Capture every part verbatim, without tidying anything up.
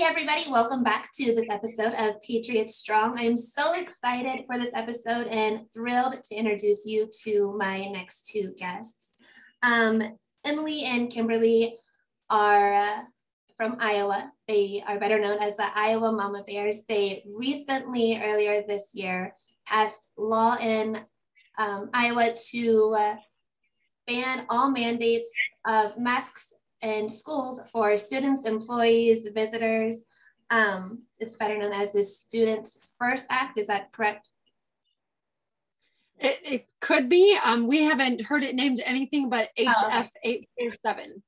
Hey everybody, welcome back to this episode of Patriots Strong. I am so excited for this episode and thrilled to introduce you to my next two guests. Um, Emily and Kimberly are uh, from Iowa. They are better known as the Iowa Mama Bears. They recently, earlier this year, passed law in um, Iowa to uh, ban all mandates of masks in schools for students, employees, visitors. Um, it's better known as the Students First Act. Is that correct? It, it could be. Um, we haven't heard it named anything but H F eight forty-seven.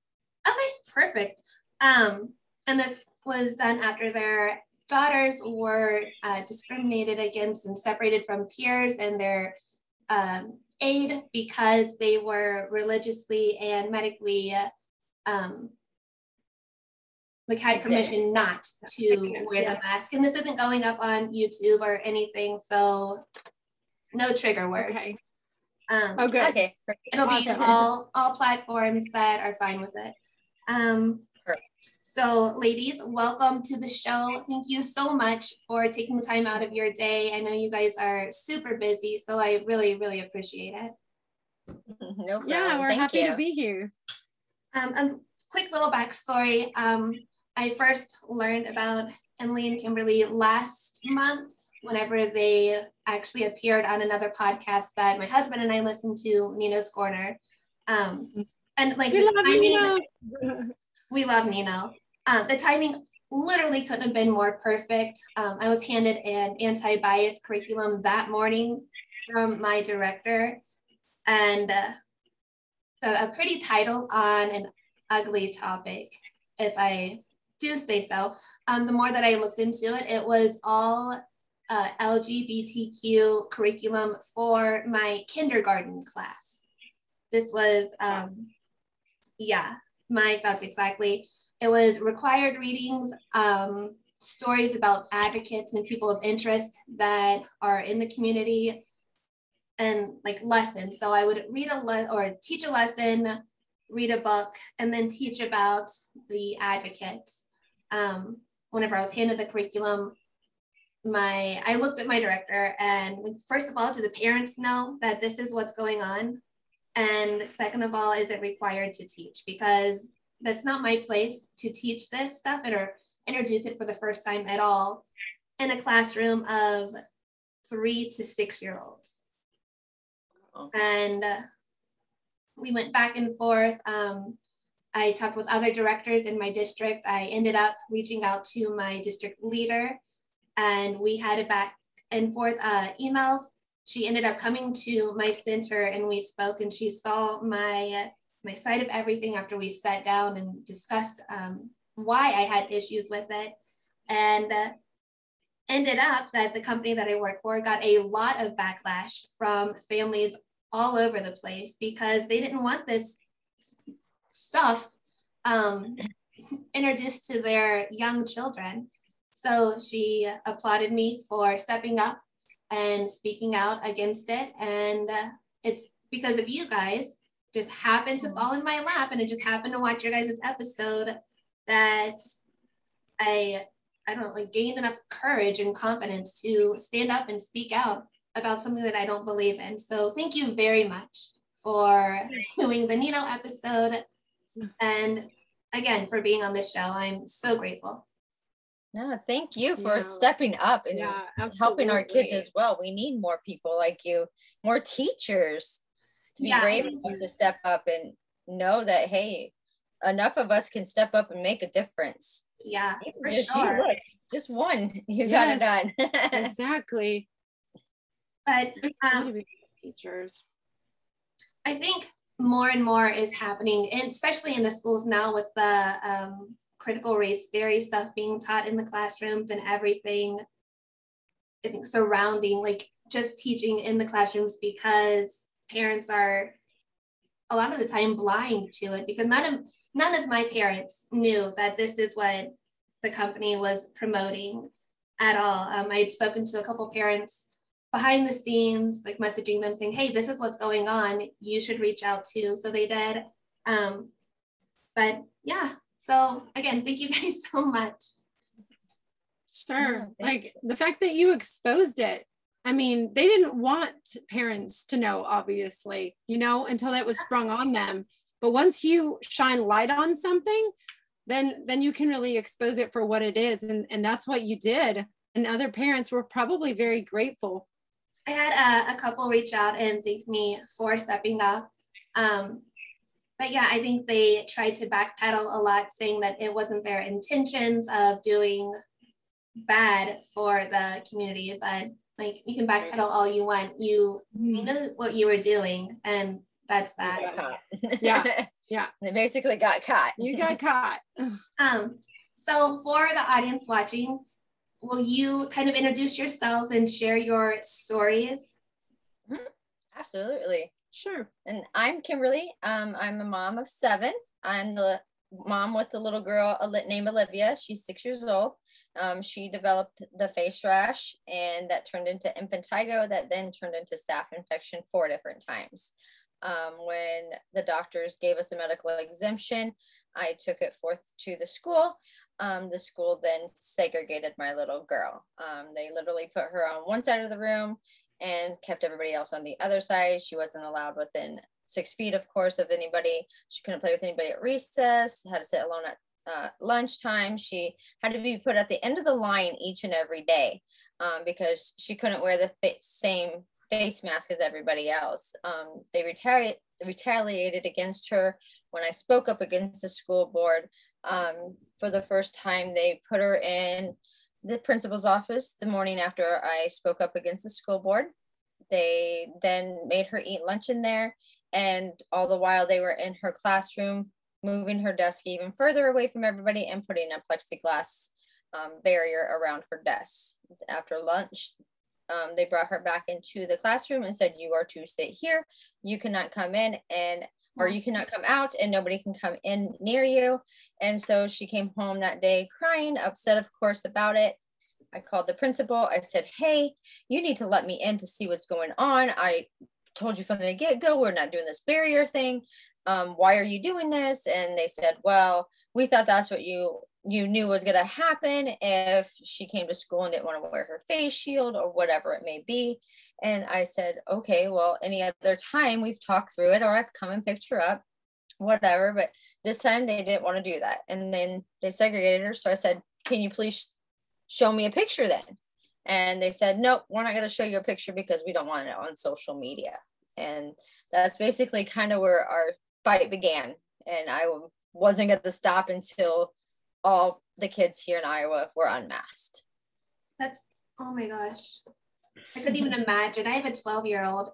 Okay, perfect. Um, and this was done after their daughters were uh, discriminated against and separated from peers and their um, aid because they were religiously and medically uh, um like had permission not to wear the mask. And this isn't going up on YouTube or anything, so no trigger words. Okay. Um oh, good. Okay. It'll be awesome. all all platforms that are fine with it. Um Perfect. So ladies, welcome to the show. Thank you so much for taking the time out of your day. I know you guys are super busy, so I really, really appreciate it. No problem. Yeah, we're Thank happy you. to be here. Um, a quick little backstory. Um, I first learned about Emily and Kimberly last month, whenever they actually appeared on another podcast that my husband and I listened to, Nino's Corner. Um, and like, we love timing, Nino. We love Nino. Um, the timing literally couldn't have been more perfect. Um, I was handed an anti-bias curriculum that morning from my director, and uh, so a pretty title on an ugly topic, if I do say so. Um, the more that I looked into it, it was all uh, L G B T Q curriculum for my kindergarten class. This was, um, yeah, my thoughts exactly. It was required readings, um, stories about advocates and people of interest that are in the community, and like lessons. So I would read a le- or teach a lesson, read a book, and then teach about the advocates. Um, whenever I was handed the curriculum, my I looked at my director and, like, first of all, do the parents know that this is what's going on? And second of all, is it required to teach? Because that's not my place to teach this stuff and or introduce it for the first time at all in a classroom of three to six-year-olds. And uh, we went back and forth. Um, I talked with other directors in my district. I ended up reaching out to my district leader, and we had a back and forth uh, emails. She ended up coming to my center, and we spoke, and she saw my, my side of everything after we sat down and discussed um, why I had issues with it. And uh, ended up that the company that I work for got a lot of backlash from families all over the place because they didn't want this stuff um, introduced to their young children. So she applauded me for stepping up and speaking out against it. And uh, it's because of you guys, just happened to fall in my lap, and it just happened to watch your guys' episode that I I don't like gained enough courage and confidence to stand up and speak out about something that I don't believe in. So thank you very much for doing the Nino episode. And again, for being on this show, I'm so grateful. No, thank you for yeah. stepping up and yeah, helping our kids as well. We need more people like you, more teachers to be yeah. brave enough to step up and know that, hey, enough of us can step up and make a difference. Yeah, for sure. Look, just one, you yes, got it done. Exactly. But um, teachers, I think more and more is happening, and especially in the schools now with the um, critical race theory stuff being taught in the classrooms and everything. I think surrounding, like, just teaching in the classrooms, because parents are a lot of the time blind to it, because none of none of my parents knew that this is what the company was promoting at all. Um, I had spoken to a couple parents behind the scenes, like messaging them saying, hey, this is what's going on. You should reach out too. So they did. Um, but yeah, so again, thank you guys so much Sure. Oh, like the fact that you exposed it. I mean, they didn't want parents to know, obviously, you know, until that was sprung on them. But once you shine light on something, then then you can really expose it for what it is. And, and that's what you did. And other parents were probably very grateful. I had a, a couple reach out and thank me for stepping up. Um, but yeah, I think they tried to backpedal a lot, saying that it wasn't their intentions of doing bad for the community, but like you can backpedal all you want. You mm-hmm. know what you were doing, and that's that. Yeah, yeah. yeah. They basically got caught. You got caught. um. So for the audience watching, will you kind of introduce yourselves and share your stories? Mm-hmm. Absolutely. Sure. And I'm Kimberly. Um, I'm a mom of seven. I'm the mom with the little girl named Olivia. She's six years old. Um, she developed the face rash, and that turned into impetigo, that then turned into staph infection four different times. Um, when the doctors gave us a medical exemption, I took it forth to the school. Um, the school then segregated my little girl. Um, they literally put her on one side of the room and kept everybody else on the other side. She wasn't allowed within six feet, of course, of anybody. She couldn't play with anybody at recess, had to sit alone at Uh, lunchtime. She had to be put at the end of the line each and every day um, because she couldn't wear the fa- same face mask as everybody else. Um, they retali- retaliated against her when I spoke up against the school board. Um, for the first time, they put her in the principal's office the morning after I spoke up against the school board. They then made her eat lunch in there, and all the while they were in her classroom, moving her desk even further away from everybody and putting a plexiglass um, barrier around her desk. After lunch, um, they brought her back into the classroom and said, you are to sit here. You cannot come in and, or you cannot come out, and nobody can come in near you. And so she came home that day crying, upset, of course, about it. I called the principal. I said, hey, you need to let me in to see what's going on. I told you from the get-go, we're not doing this barrier thing. Um, why are you doing this? And they said, well, we thought that's what you you knew was going to happen if she came to school and didn't want to wear her face shield or whatever it may be. And I said, okay, well, any other time we've talked through it, or I've come and picked her up, whatever. But this time they didn't want to do that. And then they segregated her. So I said, can you please show me a picture then? And they said, nope, we're not going to show you a picture because we don't want it on social media. And that's basically kind of where our fight began, and I wasn't going to stop until all the kids here in Iowa were unmasked. That's, oh my gosh, I couldn't even imagine. I have a twelve year old,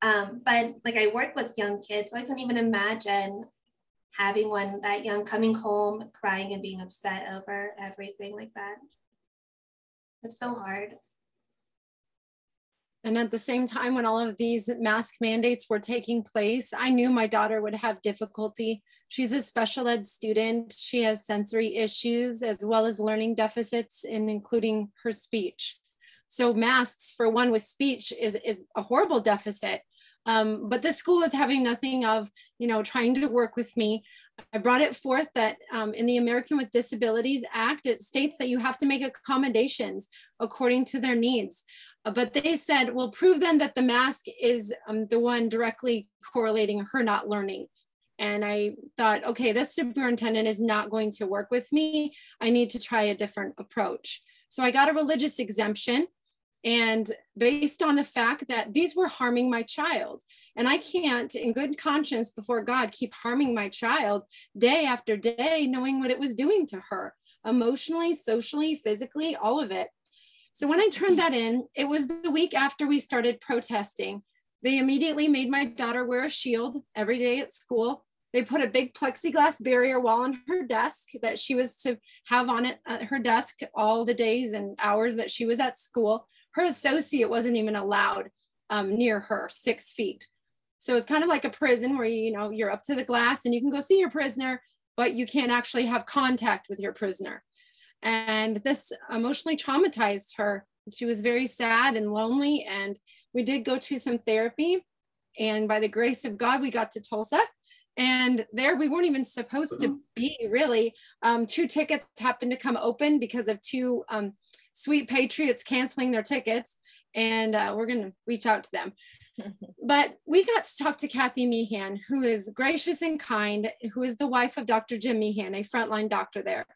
um, but like I work with young kids, so I couldn't even imagine having one that young coming home crying and being upset over everything like that. It's so hard. And at the same time, when all of these mask mandates were taking place, I knew my daughter would have difficulty. She's a special ed student. She has sensory issues as well as learning deficits, and including her speech. So masks, for one, with speech is, is a horrible deficit. Um, but the school was having nothing of, you know, trying to work with me. I brought it forth that um, in the American with Disabilities Act, it states that you have to make accommodations according to their needs. But they said, well, prove then that the mask is um, the one directly correlating her not learning. And I thought, okay, this superintendent is not going to work with me. I need to try a different approach. So I got a religious exemption. And based on the fact that these were harming my child, and I can't in good conscience before God keep harming my child day after day, knowing what it was doing to her emotionally, socially, physically, all of it. So when I turned that in, it was the week after we started protesting. They immediately made my daughter wear a shield every day at school. They put a big plexiglass barrier wall on her desk that she was to have on it at her desk all the days and hours that she was at school. Her associate wasn't even allowed um, near her, six feet. So it's kind of like a prison where, you know, you're up to the glass and you can go see your prisoner, but you can't actually have contact with your prisoner. And this emotionally traumatized her. She was very sad and lonely. And we did go to some therapy. And by the grace of God, we got to Tulsa. And there we weren't even supposed to be, really. Um, two tickets happened to come open because of two um, sweet patriots canceling their tickets. And uh, we're going to reach out to them. But we got to talk to Kathy Meehan, who is gracious and kind, who is the wife of Doctor Jim Meehan, a frontline doctor there.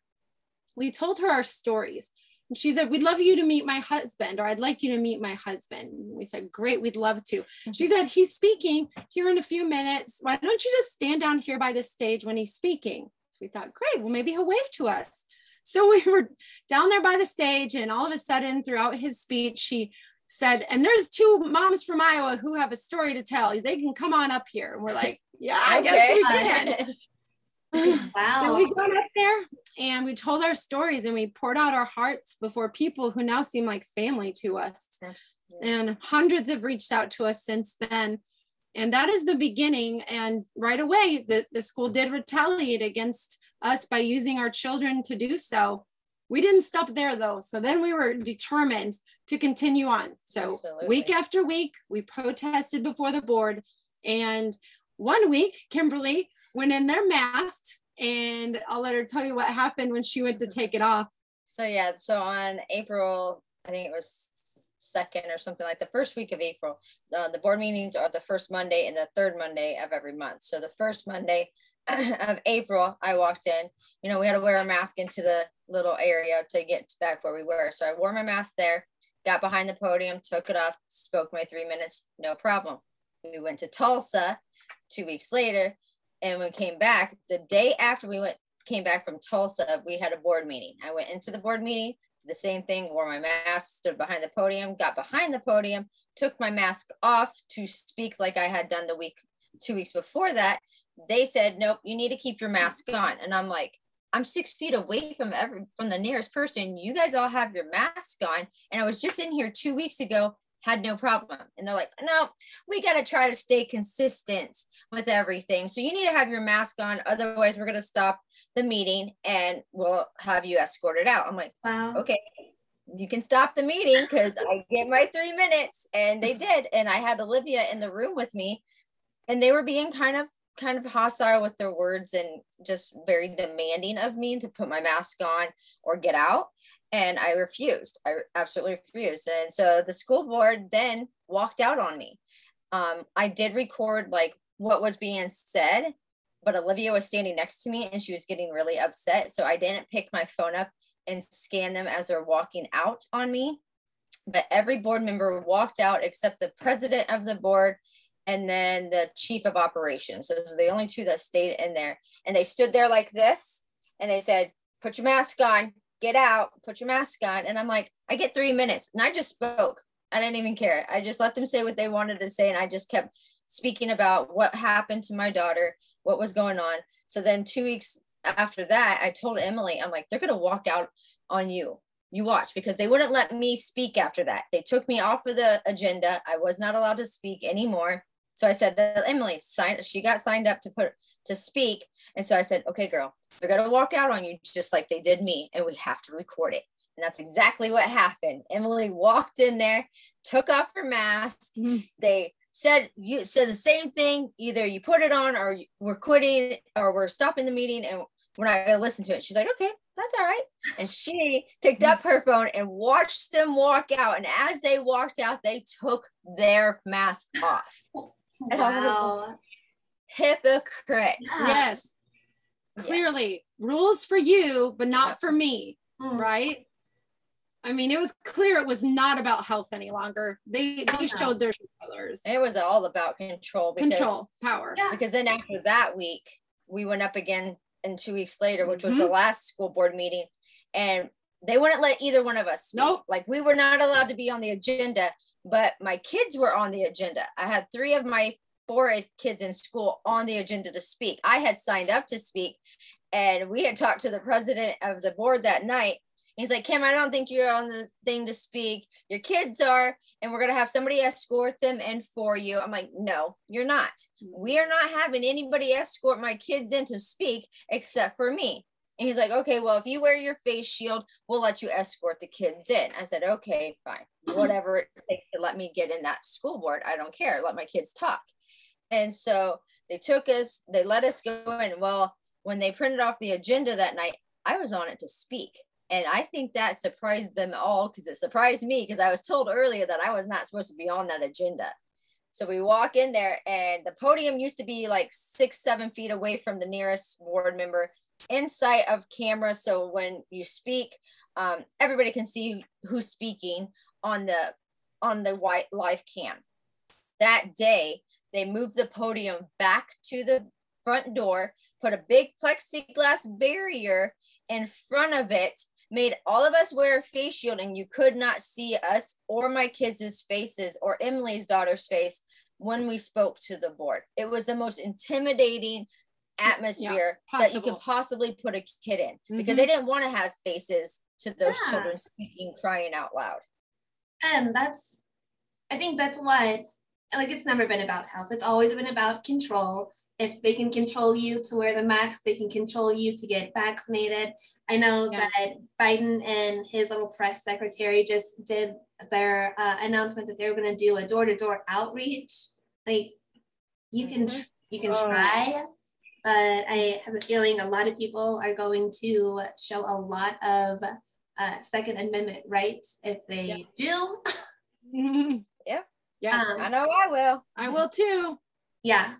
We told her our stories. And she said, we'd love you to meet my husband, or I'd like you to meet my husband. We said, great, we'd love to. She said, he's speaking here in a few minutes. Why don't you just stand down here by the stage when he's speaking? So we thought, great, well, maybe he'll wave to us. So we were down there by the stage, and all of a sudden throughout his speech, she said, and there's two moms from Iowa who have a story to tell. They can come on up here. And we're like, yeah, I okay. guess we can. Wow. So we got up there and we told our stories and we poured out our hearts before people who now seem like family to us. Absolutely. And hundreds have reached out to us since then. And that is the beginning. And right away, the, the school did retaliate against us by using our children to do so. We didn't stop there though. So then we were determined to continue on. So Absolutely. Week after week, we protested before the board. And one week, Kimberly went in their mast, and I'll let her tell you what happened when she went to take it off. So yeah, so on April, I think it was second or something, like the first week of April, uh, the board meetings are the first Monday and the third Monday of every month. So the first Monday of April, I walked in, you know, we had to wear a mask into the little area to get back where we were. So I wore my mask there, got behind the podium, took it off, spoke my three minutes, no problem. We went to Tulsa two weeks later. And we came back the day after we went, came back from Tulsa, we had a board meeting. I went into the board meeting, did the same thing, wore my mask, stood behind the podium, got behind the podium, took my mask off to speak like I had done the week, two weeks before that. They said, nope, you need to keep your mask on. And I'm like, I'm six feet away from every, from the nearest person. You guys all have your mask on. And I was just in here two weeks ago, had no problem. And they're like, no, we got to try to stay consistent with everything. So you need to have your mask on. Otherwise, we're going to stop the meeting and we'll have you escorted out. I'm like, wow, okay, you can stop the meeting because I get my three minutes. And they did. And I had Olivia in the room with me, and they were being kind of, kind of hostile with their words and just very demanding of me to put my mask on or get out. And I refused. I absolutely refused. And so the school board then walked out on me. Um, I did record like what was being said, but Olivia was standing next to me and she was getting really upset. So I didn't pick my phone up and scan them as they're walking out on me. But every board member walked out except the president of the board and then the chief of operations. So those are the only two that stayed in there. And they stood there like this and they said, put your mask on. Get out, put your mask on. And I'm like, I get three minutes. And I just spoke. I didn't even care. I just let them say what they wanted to say. And I just kept speaking about what happened to my daughter, what was going on. So then two weeks after that, I told Emily, I'm like, they're going to walk out on you. You watch, because they wouldn't let me speak after that. They took me off of the agenda. I was not allowed to speak anymore. So I said, Emily, sign. She got signed up to put to speak. And so I said, okay, girl, they're going to walk out on you just like they did me, and we have to record it. And that's exactly what happened. Emily walked in there, took off her mask. Mm. They said, you said the same thing. Either you put it on or we're quitting or we're stopping the meeting and we're not going to listen to it. She's like, okay, that's all right. And she picked up her phone and watched them walk out. And as they walked out, they took their mask off. And wow. Like, hypocrite. Yes. Yes. Clearly, rules for you, but not for me, mm. right? I mean, it was clear it was not about health any longer. They they showed their colors. It was all about control. Because, control, power. Yeah. Because then after that week, we went up again, and two weeks later, which mm-hmm. was the last school board meeting, and they wouldn't let either one of us speak. Nope. Like, we were not allowed to be on the agenda, but my kids were on the agenda. I had three of my four kids in school on the agenda to speak. I had signed up to speak, and we had talked to the president of the board that night. He's like, Kim, I don't think you're on the thing to speak. Your kids are, and we're going to have somebody escort them in for you. I'm like, no, you're not. We are not having anybody escort my kids in to speak except for me. And he's like, okay, well, if you wear your face shield, we'll let you escort the kids in. I said, okay, fine. Whatever it takes to let me get in that school board. I don't care. Let my kids talk. And so They took us, they let us go in. Well, when they printed off the agenda that night, I was on it to speak. And I think that surprised them all, because it surprised me, because I was told earlier that I was not supposed to be on that agenda. So we walk in there, and the podium used to be like six, seven feet away from the nearest board member, in sight of camera. So when you speak, um, everybody can see who's speaking on the on the white live cam. That day, they moved the podium back to the front door, put a big plexiglass barrier in front of it, made all of us wear a face shield, and you could not see us or my kids' faces or Emily's daughter's face when we spoke to the board. It was the most intimidating atmosphere yeah, that you could possibly put a kid in, mm-hmm. because they didn't want to have faces to those yeah. children speaking, crying out loud. And that's, I think that's why, like, it's never been about health. It's always been about control. If they can control you to wear the mask, they can control you to get vaccinated. I know yes. that Biden and his little press secretary just did their uh, announcement that they were going to do a door-to-door outreach. Like, you can, mm-hmm. you can oh. try, but I have a feeling a lot of people are going to show a lot of uh, Second Amendment rights if they yes. do. mm-hmm. Yeah. Yes, um, I know I will. I will too. Yeah.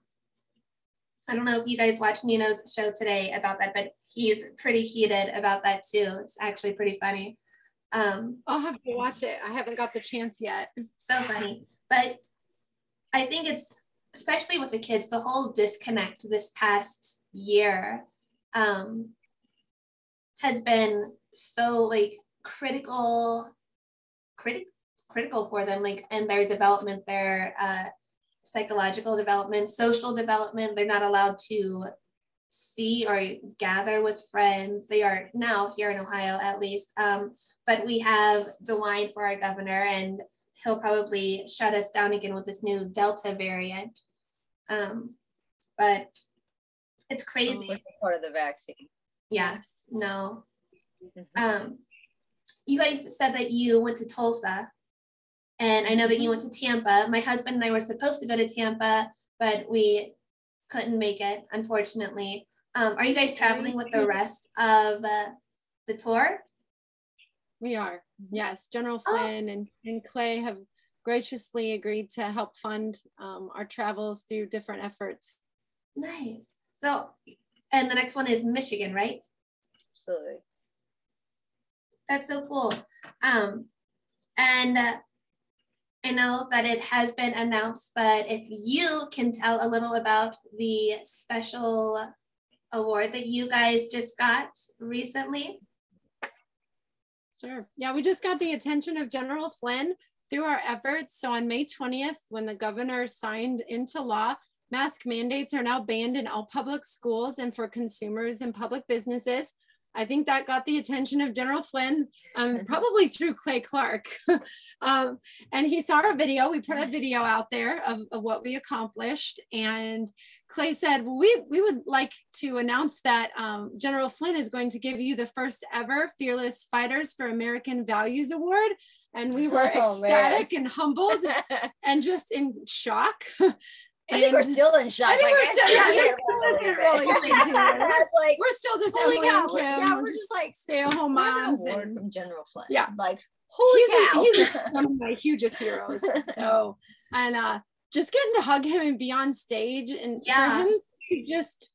I don't know if you guys watched Nino's show today about that, but he's pretty heated about that too. It's actually pretty funny. Um, I'll have to watch it. I haven't got the chance yet. So funny. But I think it's, especially with the kids, the whole disconnect this past year um, has been so like critical, critical, critical for them, like, and their development, their, uh, psychological development, social development. They're not allowed to see or gather with friends. They are now here in Ohio, at least. Um, but we have DeWine for our governor, and he'll probably shut us down again with this new Delta variant. Um, but it's crazy. It's part of the vaccine. Yes. No. Um, you guys said that you went to Tulsa. And I know that you went to Tampa. My husband and I were supposed to go to Tampa, but we couldn't make it, unfortunately. Um, are you guys traveling with the rest of uh, the tour? We are, yes. General Flynn oh. and, and Clay have graciously agreed to help fund um, our travels through different efforts. Nice. So, and the next one is Michigan, right? Absolutely. That's so cool. Um, and... Uh, I know that it has been announced, but if you can tell a little about the special award that you guys just got recently. Sure. Yeah, we just got the attention of General Flynn through our efforts. So on May twentieth, when the governor signed into law, mask mandates are now banned in all public schools and for consumers and public businesses. I think that got the attention of General Flynn, um, probably through Clay Clark. um, and he saw our video. We put a video out there of, of what we accomplished. And Clay said, well, we, we would like to announce that um, General Flynn is going to give you the first ever Fearless Fighters for American Values Award. And we were oh, ecstatic man. and humbled and just in shock. I think and we're still in shock. I think like, we're still, yeah, really we're still just holy cow. Yeah, we're just like stay-at-home moms and from General Flynn. Yeah, like holy he's cow. A, he's one of my hugest heroes. So, and uh, just getting to hug him and be on stage, and yeah. for him to just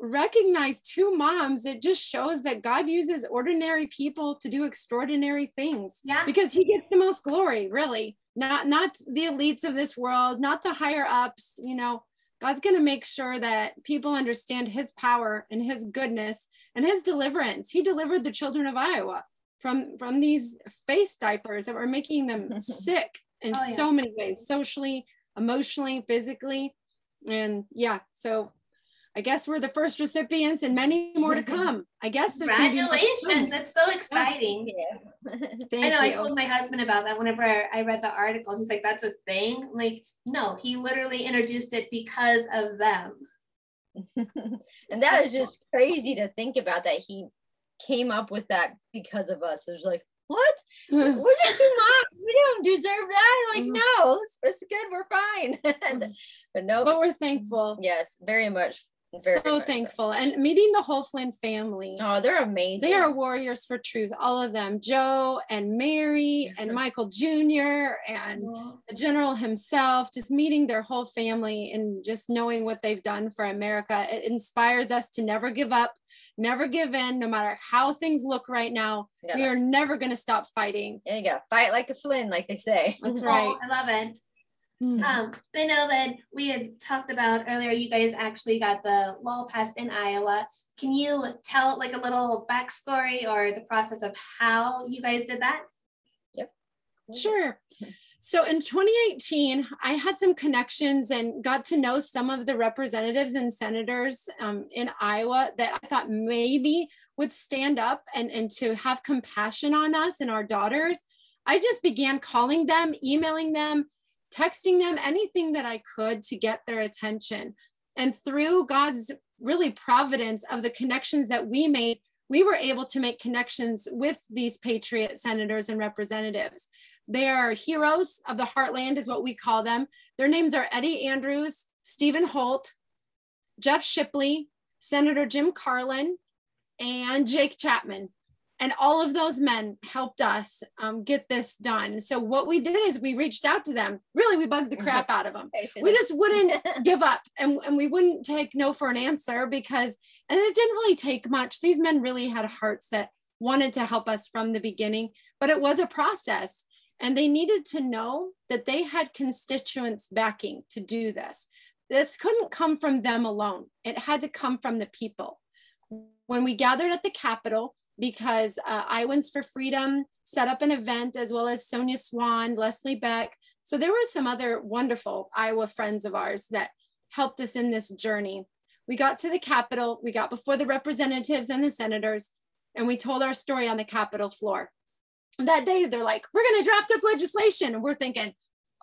recognize two moms, it just shows that God uses ordinary people to do extraordinary things. Yeah, because He gets the most glory, really. Not not the elites of this world, not the higher ups, you know, God's going to make sure that people understand His power and His goodness and His deliverance. He delivered the children of Iowa from, from these face diapers that were making them sick in oh, yeah. so many ways, socially, emotionally, physically. And yeah, so I guess we're the first recipients and many more to come. I guess there's congratulations. That's so exciting. Thank you. Thank I know you. I told my husband about that whenever I read the article. He's like, that's a thing. I'm like, no, He literally introduced it because of them. And that so is just crazy to think about, that He came up with that because of us. It was like, what? We're just too much. We don't deserve that. Like, no, it's, it's good. We're fine. and, but no, but we're thankful. Yes, very much. Very so much thankful. So. And meeting the whole Flynn family. Oh, they're amazing. They are warriors for truth. All of them, Joe and Mary and Michael Junior and oh. the general himself, just meeting their whole family and just knowing what they've done for America. It inspires us to never give up, never give in, no matter how things look right now. Yeah. We are never going to stop fighting. There you go. Fight like a Flynn, like they say. That's right. Oh, I love it. Mm-hmm. Um, I know that we had talked about earlier, you guys actually got the law passed in Iowa. Can you tell like a little backstory or the process of how you guys did that? Yep. Sure. So in twenty eighteen, I had some connections and got to know some of the representatives and senators um, in Iowa that I thought maybe would stand up and, and to have compassion on us and our daughters. I just began calling them, emailing them, texting them, anything that I could to get their attention. And through God's really providence of the connections that we made, we were able to make connections with these Patriot senators and representatives. They are heroes of the heartland is what we call them. Their names are Eddie Andrews, Stephen Holt, Jeff Shipley, Senator Jim Carlin, and Jake Chapman. And all of those men helped us um, get this done. So what we did is we reached out to them. Really, we bugged the crap out of them. We just wouldn't give up and, and we wouldn't take no for an answer because, and it didn't really take much. These men really had hearts that wanted to help us from the beginning, but it was a process and they needed to know that they had constituents backing to do this. This couldn't come from them alone. It had to come from the people. When we gathered at the Capitol, because uh, Iowans for Freedom set up an event, as well as Sonia Swan, Leslie Beck. So there were some other wonderful Iowa friends of ours that helped us in this journey. We got to the Capitol, we got before the representatives and the senators, and we told our story on the Capitol floor. And that day, they're like, we're gonna draft up legislation. And we're thinking,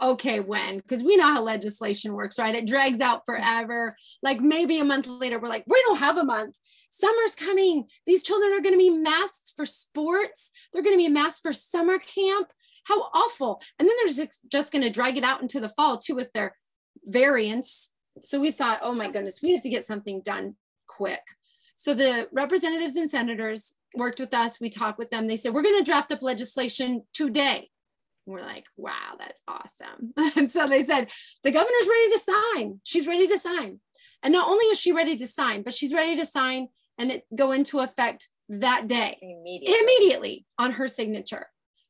okay, when? Because we know how legislation works, right? It drags out forever. Like maybe a month later, we're like, we don't have a month. Summer's coming. These children are going to be masked for sports. They're going to be masked for summer camp. How awful. And then they're just, just going to drag it out into the fall too with their variants. So we thought, oh my goodness, we have to get something done quick. So the representatives and senators worked with us. We talked with them. They said, we're going to draft up legislation today. And we're like, wow, that's awesome. And so they said, the governor's ready to sign. She's ready to sign. And not only is she ready to sign, but she's ready to sign and it go into effect that day, immediately. immediately on her signature.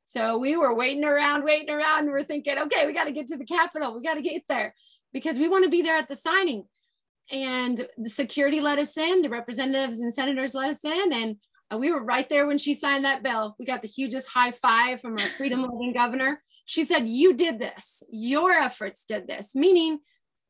So we were waiting around, waiting around. And we're thinking, okay, we got to get to the Capitol. We got to get there because we want to be there at the signing. And the security let us in, the representatives and senators let us in. And we were right there when she signed that bill. We got the hugest high five from our freedom-loving governor. She said, you did this. Your efforts did this, meaning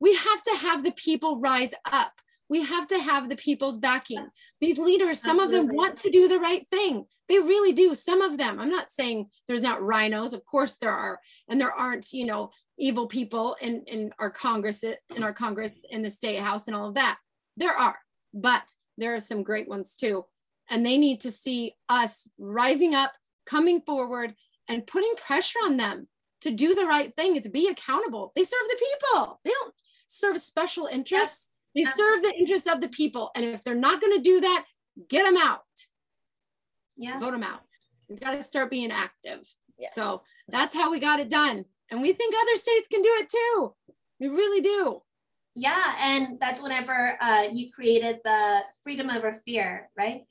we have to have the people rise up. We have to have the people's backing. These leaders, some Absolutely. Of them want to do the right thing. They really do. Some of them, I'm not saying there's not rhinos. Of course there are. And there aren't, you know, evil people in, in our Congress, in our Congress, in the State House and all of that. There are, but there are some great ones too. And they need to see us rising up, coming forward and putting pressure on them to do the right thing and to be accountable. They serve the people. They don't serve special interests. They serve the interests of the people. And if they're not going to do that, get them out. Yeah. Vote them out. We got to start being active. Yes. So that's how we got it done. And we think other states can do it too. We really do. Yeah. And that's whenever uh, you created the Freedom Over Fear, right?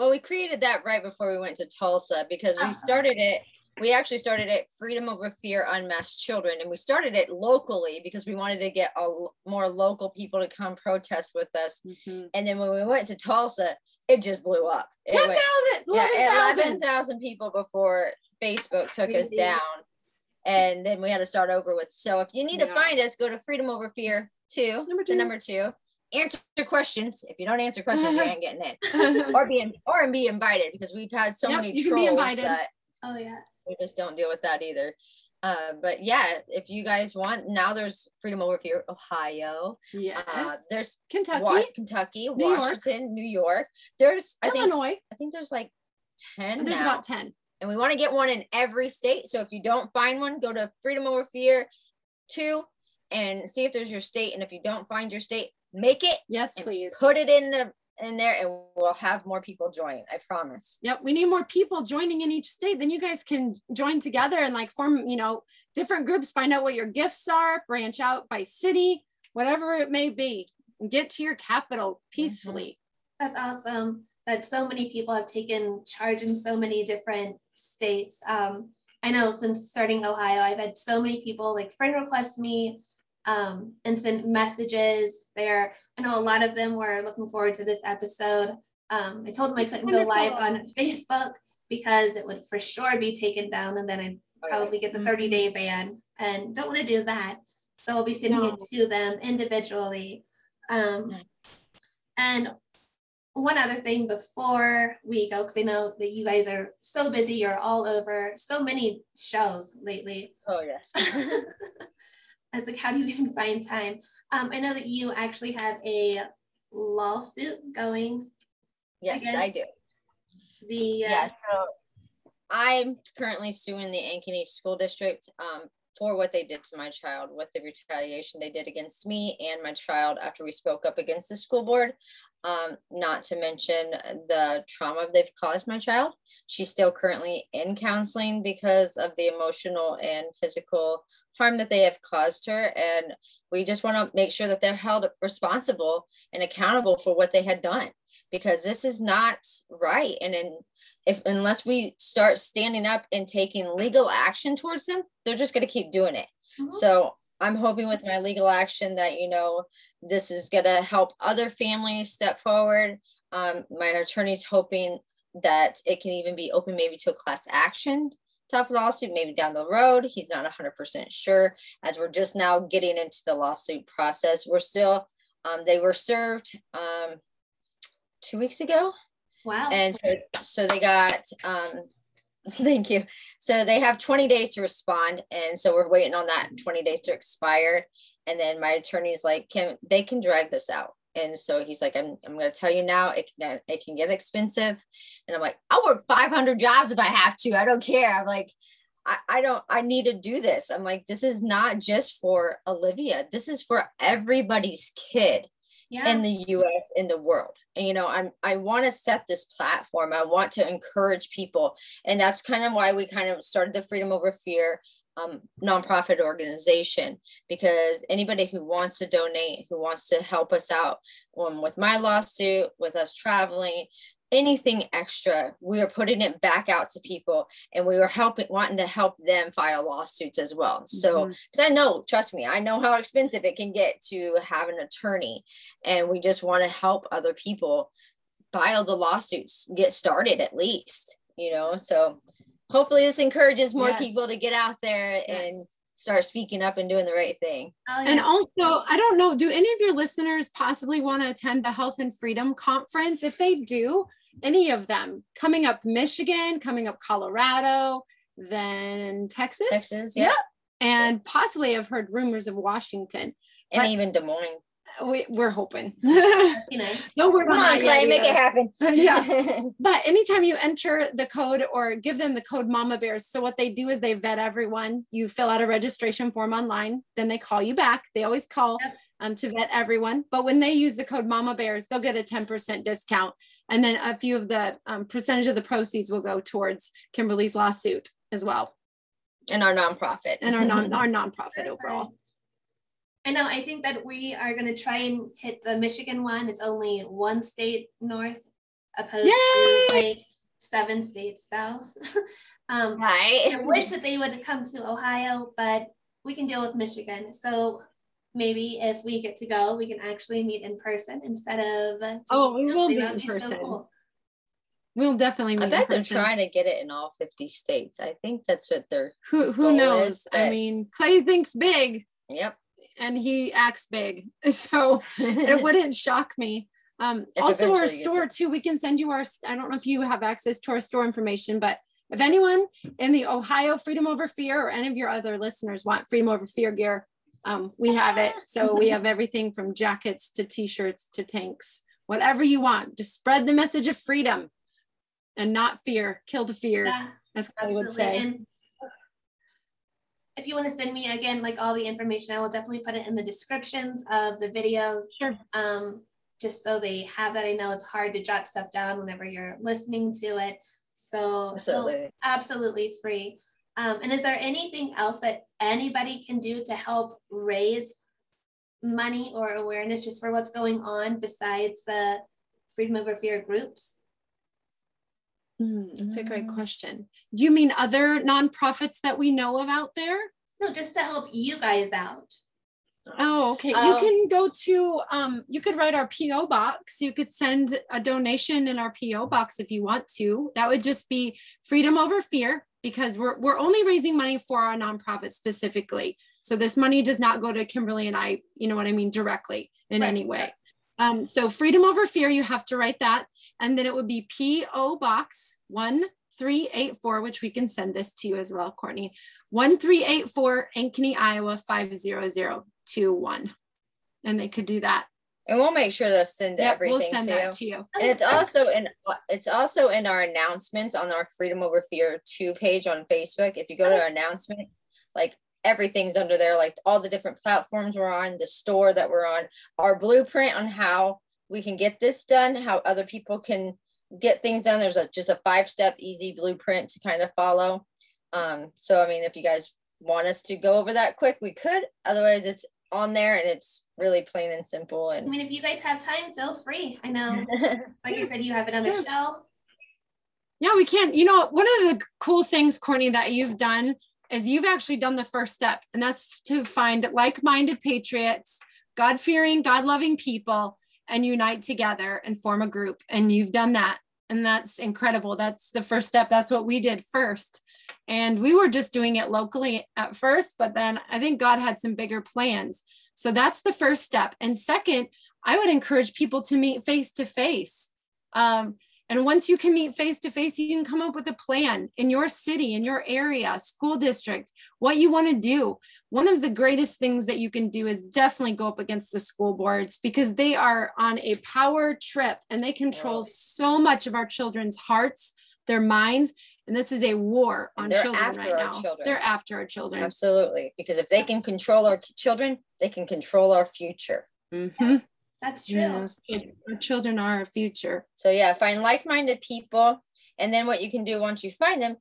Well, we created that right before we went to Tulsa because we started it. We actually started it Freedom Over Fear Unmasked Children. And we started it locally because we wanted to get a, more local people to come protest with us. Mm-hmm. And then when we went to Tulsa, it just blew up. ten thousand, yeah, eleven thousand people before Facebook took really? Us down. And then we had to start over with. So if you need yeah. to find us, go to Freedom Over Fear two, number two. The number two. Answer questions. If you don't answer questions, you ain't getting in. or, being, or be invited because we've had so yep, many you trolls can be invited. That oh, yeah. we just don't deal with that either. Uh, but yeah, if you guys want, now there's Freedom Over Fear, Ohio. Yes. Uh, there's Kentucky, Wa- Kentucky, New Washington, York. New York. There's I Illinois. Think, I think there's like ten There's now. about ten. And we want to get one in every state. So if you don't find one, go to Freedom Over Fear two and see if there's your state. And if you don't find your state, make it. Yes, please. Put it in the in there and we'll have more people join. I promise. Yep. We need more people joining in each state. Then you guys can join together and like form, you know, different groups, find out what your gifts are, branch out by city, whatever it may be. Get to your capital peacefully. That's awesome. But so many people have taken charge in so many different states. Um, I know since starting Ohio, I've had so many people like friend request me um, and send messages there. I know a lot of them were looking forward to this episode. Um, I told them I couldn't go live on Facebook because it would for sure be taken down and then I'd probably get the thirty day ban and don't want to do that. So I'll be sending no. it to them individually. Um, and one other thing before we go, because I know that you guys are so busy, you're all over so many shows lately. Oh, yes. It's like, how do you even find time? Um, I know that you actually have a lawsuit going. Yes, again. I do. The uh, yeah, so I'm currently suing the Ankeny School District um, for what they did to my child with the retaliation they did against me and my child after we spoke up against the school board. Um, not to mention the trauma they've caused my child. She's still currently in counseling because of the emotional and physical harm that they have caused her. And we just want to make sure that they're held responsible and accountable for what they had done, because this is not right. And in, if unless we start standing up and taking legal action towards them, they're just going to keep doing it. Mm-hmm. So I'm hoping with my legal action that, you know, this is going to help other families step forward. Um, my attorney's hoping that it can even be open maybe to a class action type lawsuit, maybe down the road. He's not one hundred percent sure, as we're just now getting into the lawsuit process. We're still, um, they were served um, two weeks ago. Wow. And so, so they got... Um, Thank you. So they have twenty days to respond. And so we're waiting on that twenty days to expire. And then my attorney's like, can they can drag this out. And so he's like, I'm, I'm going to tell you now, it can, it can get expensive. And I'm like, I'll work five hundred jobs if I have to. I don't care. I'm like, I, I don't, I need to do this. I'm like, this is not just for Olivia. This is for everybody's kid. Yeah. In the U S, in the world. And, you know, I'm, I want to set this platform. I want to encourage people. And that's kind of why we kind of started the Freedom Over Fear um, nonprofit organization, because anybody who wants to donate, who wants to help us out um, with my lawsuit, with us traveling, anything extra, we are putting it back out to people, and we were helping, wanting to help them file lawsuits as well. So, because mm-hmm. I know, trust me, I know how expensive it can get to have an attorney, and we just want to help other people file the lawsuits, get started at least, you know. So, hopefully, this encourages more yes. people to get out there yes. and start speaking up and doing the right thing. Oh, yeah. And also, I don't know, do any of your listeners possibly want to attend the Health and Freedom Conference? If they do, any of them, coming up Michigan, coming up Colorado, then Texas. Texas, yeah. Yep. And possibly I've heard rumors of Washington. And but even Des Moines. We, we're hoping. No, we're Come not. On, Clay, make it happen. Yeah. But anytime you enter the code or give them the code Mama Bears. So what they do is they vet everyone. You fill out a registration form online. Then they call you back. They always call yep. um, to vet everyone. But when they use the code Mama Bears, they'll get a ten percent discount. And then a few of the um, percentage of the proceeds will go towards Kimberly's lawsuit as well. And our nonprofit. And our, non- our nonprofit overall. I know, I think that we are going to try and hit the Michigan one. It's only one state north, opposed Yay! to like seven states south. um, right. I wish that they would come to Ohio, but we can deal with Michigan. So maybe if we get to go, we can actually meet in person instead of. Just, oh, we will meet in person. So cool. We'll definitely meet I bet in person. They're trying to get it in all fifty states. I think that's what they're. Who, who knows? Is, I mean, Clay thinks big. Yep. And he acts big, so it wouldn't shock me. Um, also, our store too, we can send you our, I don't know if you have access to our store information, but if anyone in the Ohio Freedom Over Fear or any of your other listeners want Freedom Over Fear gear, um, we have it. So we have everything from jackets to t-shirts to tanks, whatever you want, just spread the message of freedom. and not fear. Kill the fear, yeah, as Clay would say. And if you want to send me again, like all the information, I will definitely put it in the descriptions of the videos. Sure. Um, just so they have that. I know it's hard to jot stuff down whenever you're listening to it. So absolutely, absolutely free. Um, and is there anything else that anybody can do to help raise money or awareness just for what's going on besides the Freedom Over Fear groups? Mm, that's a great question. You mean other nonprofits that we know of out there? No, just to help you guys out. Oh, okay. Um, you can go to, um, you could write our P O box. You could send a donation in our P O box if you want to. That would just be Freedom Over Fear, because we're, we're only raising money for our nonprofit specifically. So this money does not go to Kimberly and I, you know what I mean, directly in right. any way. Um, so Freedom Over Fear, you have to write that. And then it would be P O Box one three eight four, which we can send this to you as well, Courtney. one three eight four, Ankeny, Iowa five zero zero two one. And they could do that. And we'll make sure to send yep, everything we'll send to, that you. to you. And it's also in it's also in our announcements on our Freedom Over Fear two page on Facebook. If you go to our announcement, like everything's under there, like all the different platforms we're on, the store that we're on, our blueprint on how we can get this done, how other people can get things done. There's a, just a five-step easy blueprint to kind of follow. Um, so, I mean, if you guys want us to go over that quick, we could. Otherwise, it's on there and it's really plain and simple. And I mean, if you guys have time, feel free. I know, like I said, you have another yeah. show. Yeah, we can. You know, one of the cool things, Courtney, that you've done is you've actually done the first step, and that's to find like-minded patriots, God-fearing, God-loving people, and unite together and form a group. And you've done that. And that's incredible. That's the first step. That's what we did first. And we were just doing it locally at first, but then I think God had some bigger plans. So that's the first step. And second, I would encourage people to meet face to face. Um, and once you can meet face to face, you can come up with a plan in your city, in your area, school district, what you want to do. One of the greatest things that you can do is definitely go up against the school boards, because they are on a power trip and they control so much of our children's hearts, their minds. And this is a war on They're children after right our now. Children. They're after our children. Absolutely. Because if they can control our children, they can control our future. Mm-hmm. That's true. Yeah, our children are our future. So yeah, find like-minded people. And then what you can do once you find them,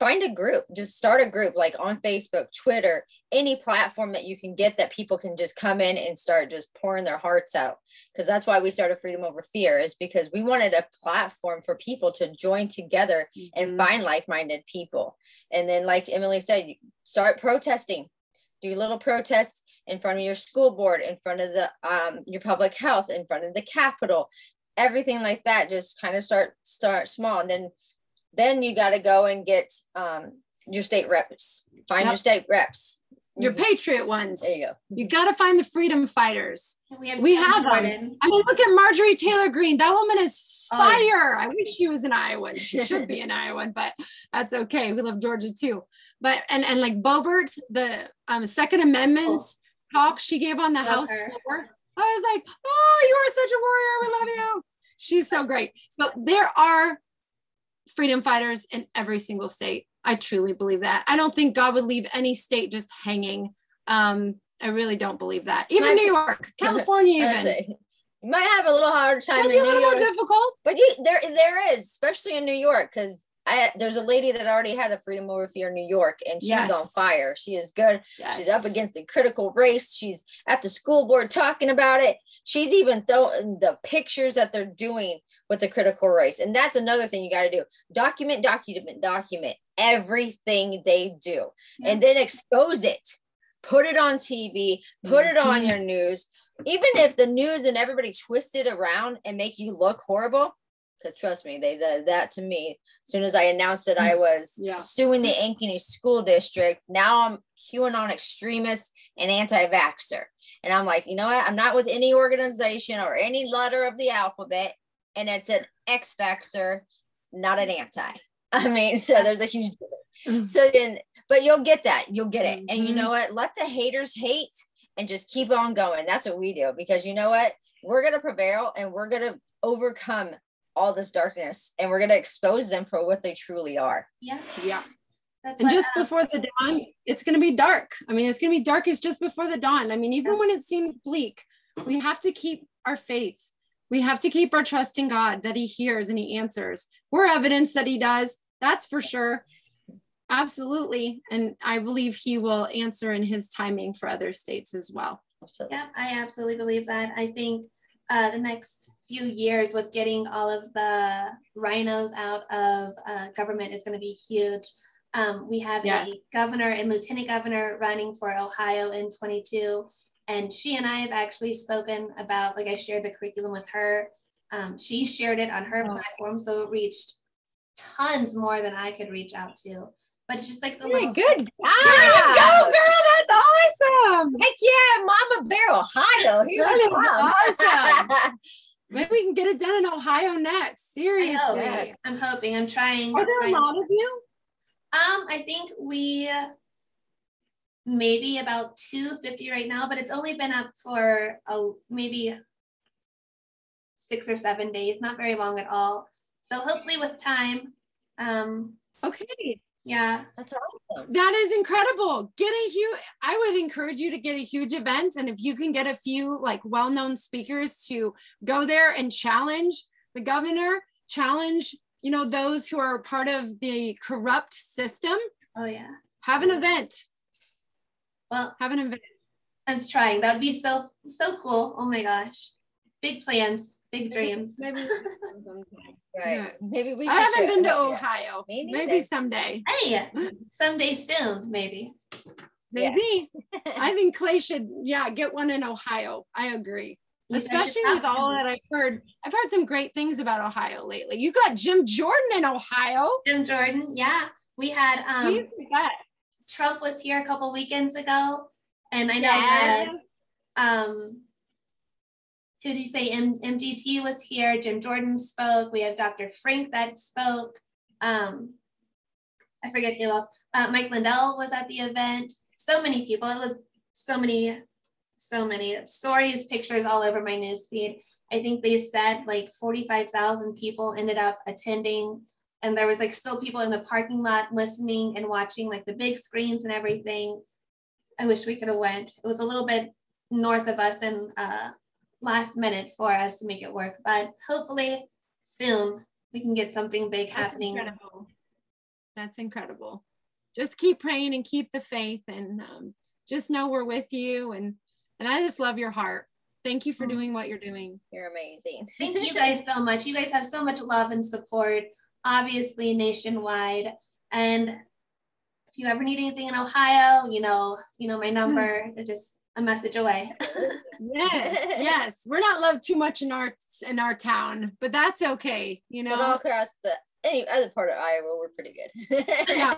find a group, just start a group, like on Facebook, Twitter, any platform that you can get that people can just come in and start just pouring their hearts out. Because that's why we started Freedom Over Fear, is because we wanted a platform for people to join together mm-hmm. and find like-minded people. And then like Emily said, start protesting, do little protests in front of your school board, in front of the um, your public house, in front of the Capitol, everything like that. Just kind of start, start small. And then Then you got to go and get um, your state reps. Find yep. your state reps. Your patriot ones. There you go. You got to find the freedom fighters. We have, we have them. In. I mean, look at Marjorie Taylor Greene. That woman is fire. Oh. I wish she was an Iowan. She should be an Iowan, but that's okay. We love Georgia too. But and and like Bobert, the um, Second Amendment oh. talk she gave on the love House her. floor. I was like, oh, you are such a warrior. We love you. She's so great. So there are freedom fighters in every single state. I truly believe that. I don't think God would leave any state just hanging. Um, I really don't believe that. Even might New York, California, even. Say, you might have a little harder time. Might be in a little New more York. difficult, but you, there, there is, especially in New York, because I there's a lady that already had a Freedom Over Fear in New York, and she's yes. on fire. She is good. Yes. She's up against the critical race. She's at the school board talking about it. She's even throwing the pictures that they're doing with the critical race. And that's another thing you got to do. Document, document, document everything they do. Yeah. And then expose it. Put it on T V. Put it on your news. Even if the news and everybody twist it around and make you look horrible, because trust me, they did that to me. As soon as I announced that I was yeah. suing the Ankeny School District, now I'm QAnon extremist and anti-vaxxer. And I'm like, you know what? I'm not with any organization or any letter of the alphabet. And it's an X factor, not an anti. I mean, so there's a huge difference. So then, but you'll get that. You'll get it. And you know what? Let the haters hate and just keep on going. That's what we do, because you know what? We're going to prevail and we're going to overcome all this darkness, and we're going to expose them for what they truly are. Yeah. Yeah. That's and just before the dawn, it's going to be dark. I mean, it's going to be darkest just before the dawn. I mean, even yeah. when it seems bleak, we have to keep our faith. We have to keep our trust in God that he hears and he answers. We're evidence that he does. That's for sure. Absolutely. And I believe he will answer in his timing for other states as well. Absolutely. Yeah, I absolutely believe that. I think uh, the next few years with getting all of the rhinos out of uh, government is going to be huge. Um, we have yes. a governor and lieutenant governor running for Ohio in twenty-two. And she and I have actually spoken about, like I shared the curriculum with her. Um, she shared it on her oh. platform. So it reached tons more than I could reach out to. But it's just like the little- Good job. Yeah. Go, girl. That's awesome. Heck yeah. Mama Bear, Ohio. Awesome. Maybe we can get it done in Ohio next. Seriously. Yes. I'm hoping. I'm trying. Are there a lot of you? Um, I think we maybe about two fifty right now, but it's only been up for a, maybe six or seven days, not very long at all. So hopefully with time. Um, okay. Yeah. That's awesome. That is incredible. Get a huge, I would encourage you to get a huge event. And if you can get a few like well-known speakers to go there and challenge the governor, challenge you know, those who are part of the corrupt system. Oh yeah. Have an event. Well, have an event. I'm trying. That would be so, so cool. Oh my gosh. Big plans, big dreams. Maybe, right. Maybe we I haven't been to Ohio. Maybe, maybe someday. Hey, someday soon, maybe. Maybe. Yeah. I think Clay should, yeah, get one in Ohio. I agree. Especially with all that I've heard. I've heard some great things about Ohio lately. You got Jim Jordan in Ohio. Jim Jordan, yeah. We had um, Trump was here a couple weekends ago. And I know yes. that, um, who do you say, M- MGT was here. Jim Jordan spoke. We have Doctor Frank that spoke. Um, I forget who else. Uh, Mike Lindell was at the event. So many people. It was so many So many stories, pictures all over my newsfeed. I think they said like forty-five thousand people ended up attending, and there was like still people in the parking lot listening and watching like the big screens and everything. I wish we could have went. It was a little bit north of us and uh, last minute for us to make it work, but hopefully soon we can get something big That's happening. Incredible. That's incredible. Just keep praying and keep the faith, and um, just know we're with you. And And I just love your heart. Thank you for doing what you're doing. You're amazing. Thank you guys so much. You guys have so much love and support, obviously nationwide. And if you ever need anything in Ohio, you know, you know my number, just a message away. yes, yes. We're not loved too much in our in our town, but that's okay. You know, but all across the any other part of Iowa, we're pretty good. yeah,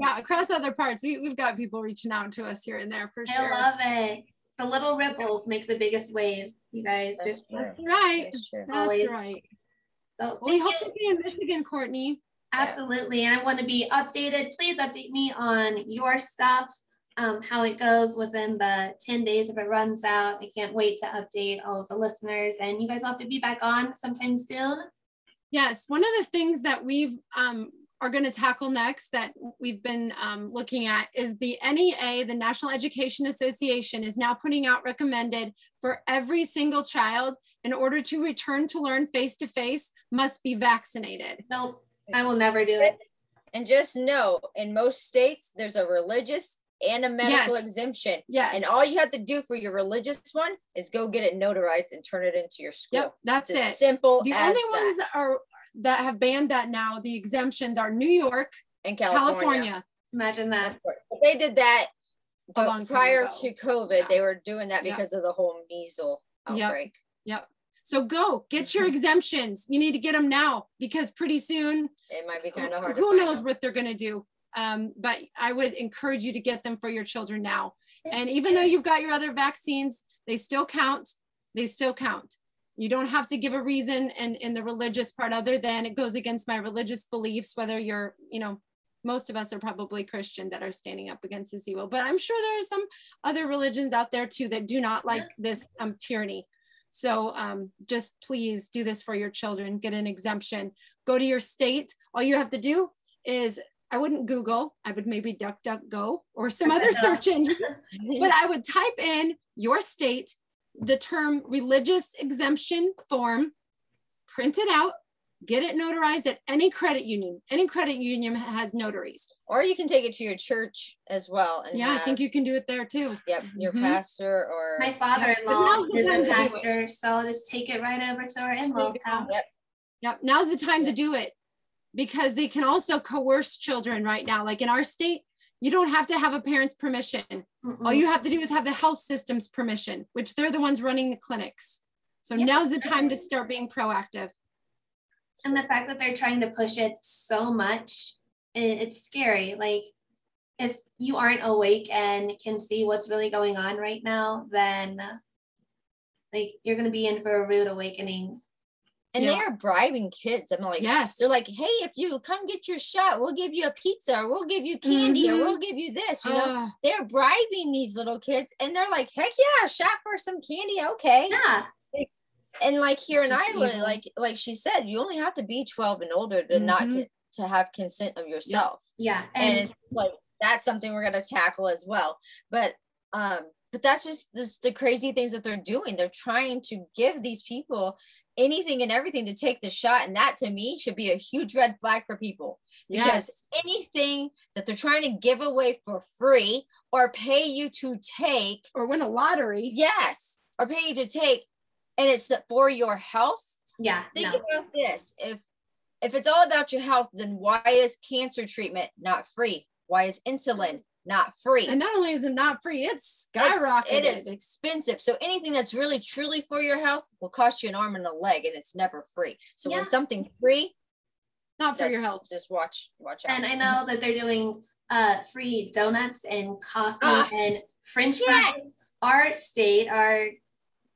yeah. Across other parts, we, we've got people reaching out to us here and there for sure. I love it. The little ripples make the biggest waves, you guys. That's, just, that's right. That's always. right. So we hope you. to be in Michigan, Courtney. Absolutely. And I want to be updated. Please update me on your stuff, um, how it goes within the ten days if it runs out. I can't wait to update all of the listeners. And you guys will have to be back on sometime soon. Yes. One of the things that we've um, are going to tackle next that we've been um, looking at is the N E A, the National Education Association, is now putting out recommended for every single child in order to return to learn face-to-face must be vaccinated. Nope, I will never do it. And just know, in most states, there's a religious and a medical yes. exemption. Yes. And all you have to do for your religious one is go get it notarized and turn it into your school. Yep, that's it's it. As simple the as The only ones that are that have banned that now, the exemptions are New York and California. California. Imagine that. They did that a long prior ago. to COVID. Yeah. They were doing that because yep. of the whole measles outbreak. Yep. yep. So go get your exemptions. You need to get them now because pretty soon it might be kind of hard. Who knows them. what they're going to do? Um, but I would encourage you to get them for your children now. It's and even scary. though you've got your other vaccines, they still count. They still count. You don't have to give a reason and in the religious part other than it goes against my religious beliefs, whether you're, you know, most of us are probably Christian that are standing up against this evil, but I'm sure there are some other religions out there too that do not like this um, tyranny. So um, just please do this for your children, get an exemption, go to your state. All you have to do is, I wouldn't Google, I would maybe DuckDuckGo or some other search engine, but I would type in your state, the term religious exemption form, print it out, get it notarized at any credit union. Any credit union has notaries. Or you can take it to your church as well. And yeah, have, I think you can do it there too. Yep, your mm-hmm. pastor or- My father-in-law is a pastor, so I'll just take it right over to our in-law house. Yep. Yep, now's the time yep. to do it, because they can also coerce children right now. Like in our state, you don't have to have a parent's permission. Mm-mm. All you have to do is have the health system's permission, which they're the ones running the clinics. So yep. now's the time to start being proactive. And the fact that they're trying to push it so much, it's scary. Like if you aren't awake and can see what's really going on right now, then like you're going to be in for a rude awakening. And yeah. they are bribing kids. I'm like, yes. They're like, hey, if you come get your shot, we'll give you a pizza, or we'll give you candy, mm-hmm. or we'll give you this. You uh, know, they're bribing these little kids, and they're like, heck yeah, shop for some candy, okay? Yeah. And like here in Iowa, evil. like like she said, you only have to be twelve and older to mm-hmm. not get, to have consent of yourself. Yeah, yeah. And, and it's like that's something we're gonna tackle as well. But um, but that's just this, the crazy things that they're doing. They're trying to give these people anything and everything to take the shot, and that to me should be a huge red flag for people, because yes. anything that they're trying to give away for free or pay you to take, or win a lottery, yes, or pay you to take. And it's that for your health. Yeah. Think no. about this. If if it's all about your health, then why is cancer treatment not free? Why is insulin not free? And not only is it not free, it's skyrocketed. It's, it is expensive. So anything that's really truly for your health will cost you an arm and a leg, and it's never free. So yeah. when something's free, not for your health, just watch watch out. And I know that they're doing uh, free donuts and coffee ah, and French fries. Yes. Our state, our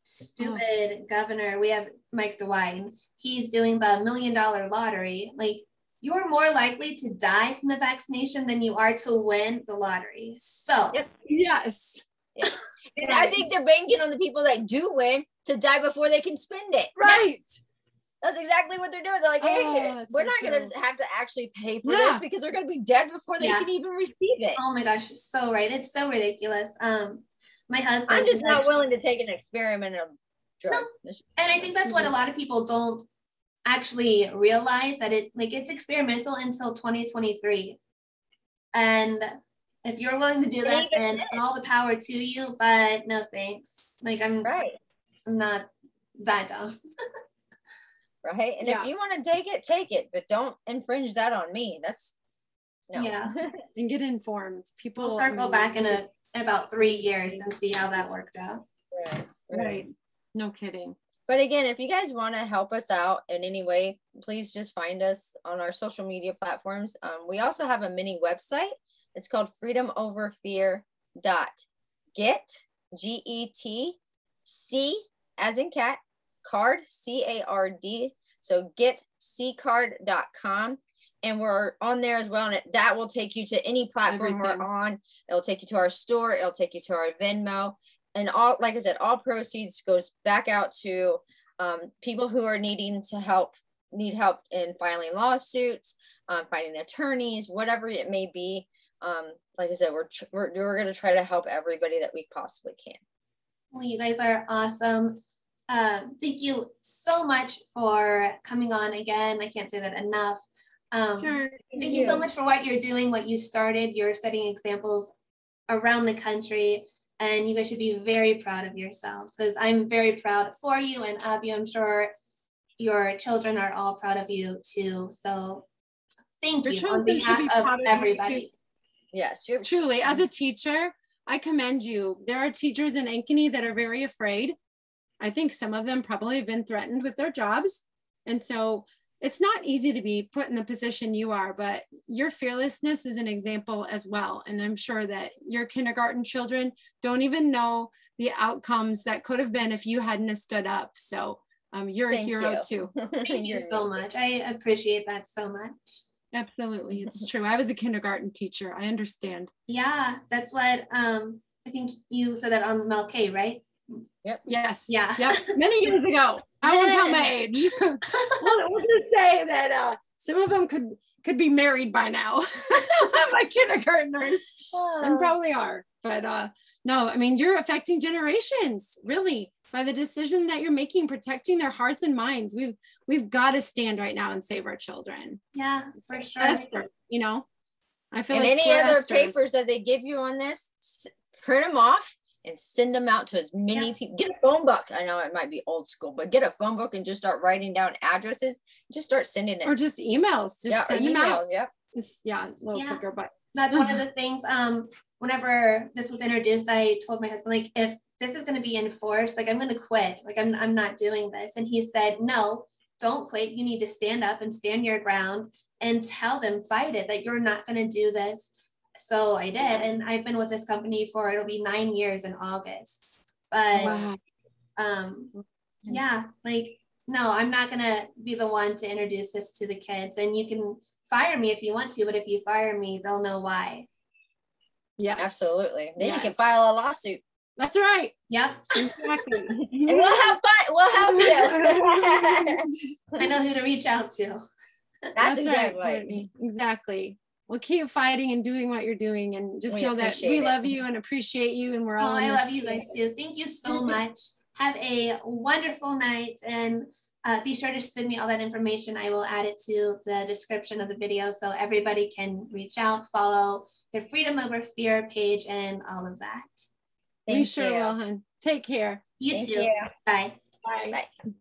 stupid oh. governor, we have Mike DeWine, he's doing the million dollar lottery. Like, you're more likely to die from the vaccination than you are to win the lottery. So yep. yes yeah. and right. I think they're banking on the people that do win to die before they can spend it. Right yes. That's exactly what they're doing. They're like, hey, oh, we're so not cool. going to have to actually pay for yeah. this, because they're going to be dead before they yeah. can even receive it. Oh my gosh, so right. It's so ridiculous. Um, my husband, I'm just not willing to take an experiment of drugs. No. And I think that's what a lot of people don't actually realize, that it like it's experimental until twenty twenty-three. And if you're willing to do that, then all the power to you, but no thanks. Like I'm right. I'm not that dumb. Right. And yeah. if you want to take it, take it, but don't infringe that on me. That's no. Yeah. And get informed. People we'll circle back in a about three years and see how that worked out. Right. Right. right. No kidding. But again, if you guys want to help us out in any way, please just find us on our social media platforms. Um, we also have a mini website. It's called freedom over fear dot get, G E T, C as in cat, card, C A R D. So get c card dot com. And we're on there as well. And it, that will take you to any platform Everything. we're on. It'll take you to our store. It'll take you to our Venmo. And all, like I said, all proceeds goes back out to um, people who are needing to help, need help in filing lawsuits, um, finding attorneys, whatever it may be. Um, like I said, we're, we're, we're going to try to help everybody that we possibly can. Well, you guys are awesome. Uh, thank you so much for coming on again. I can't say that enough. Um, sure. Thank, thank you. you so much for what you're doing, what you started. You're setting examples around the country, and you guys should be very proud of yourselves, because I'm very proud for you and of you. I'm sure your children are all proud of you too. So thank your you on behalf be of everybody. Of yes, you're truly, as a teacher, I commend you. There are teachers in Ankeny that are very afraid. I think some of them probably have been threatened with their jobs. And so it's not easy to be put in the position you are, but your fearlessness is an example as well. And I'm sure that your kindergarten children don't even know the outcomes that could have been if you hadn't stood up. So um, you're Thank a hero you. too. Thank you so much. I appreciate that so much. Absolutely. It's true. I was a kindergarten teacher. I understand. Yeah, that's what um, I think you said that on Mel-K, right? Yep. Yes. Yeah. Yep. Many years ago. I won't tell my age. We'll, we'll just say that uh, some of them could could be married by now. My kindergartners, oh. and probably are. But uh, no, I mean, you're affecting generations, really, by the decision that you're making, protecting their hearts and minds. We've we've got to stand right now and save our children. Yeah, for sure. Esther, you know, I feel. And like any other Esther's. papers that they give you on this, print them off and send them out to as many yeah. people. Get a phone book. I know it might be old school, but get a phone book and just start writing down addresses. Just start sending it. Or just emails. Just yeah, send them emails, out. Yeah. Just, yeah, a little yeah. quicker, but. That's one of the things, um, whenever this was introduced, I told my husband, like, if this is going to be enforced, like, I'm going to quit. Like, I'm, I'm not doing this. And he said, no, don't quit. You need to stand up and stand your ground and tell them, fight it, that you're not going to do this. So I did, and I've been with this company for, it'll be nine years in August, but wow. um yeah, like, no, I'm not gonna be the one to introduce this to the kids, and you can fire me if you want to, but if you fire me, they'll know why. Yeah, absolutely. Then yes. you can file a lawsuit. That's right. Yep. Exactly. And we'll have fun. We'll help you. I know who to reach out to. That's, That's exactly right, Courtney. Exactly. Well, keep fighting and doing what you're doing, and just we know that we it. love you and appreciate you, and we're all. Oh, I love you guys too. Thank you so much. Have a wonderful night, and uh, be sure to send me all that information. I will add it to the description of the video so everybody can reach out, follow the Freedom Over Fear page, and all of that. Thank we sure you. will, hon. Take care. You Thank too. You. Bye. Bye. Bye.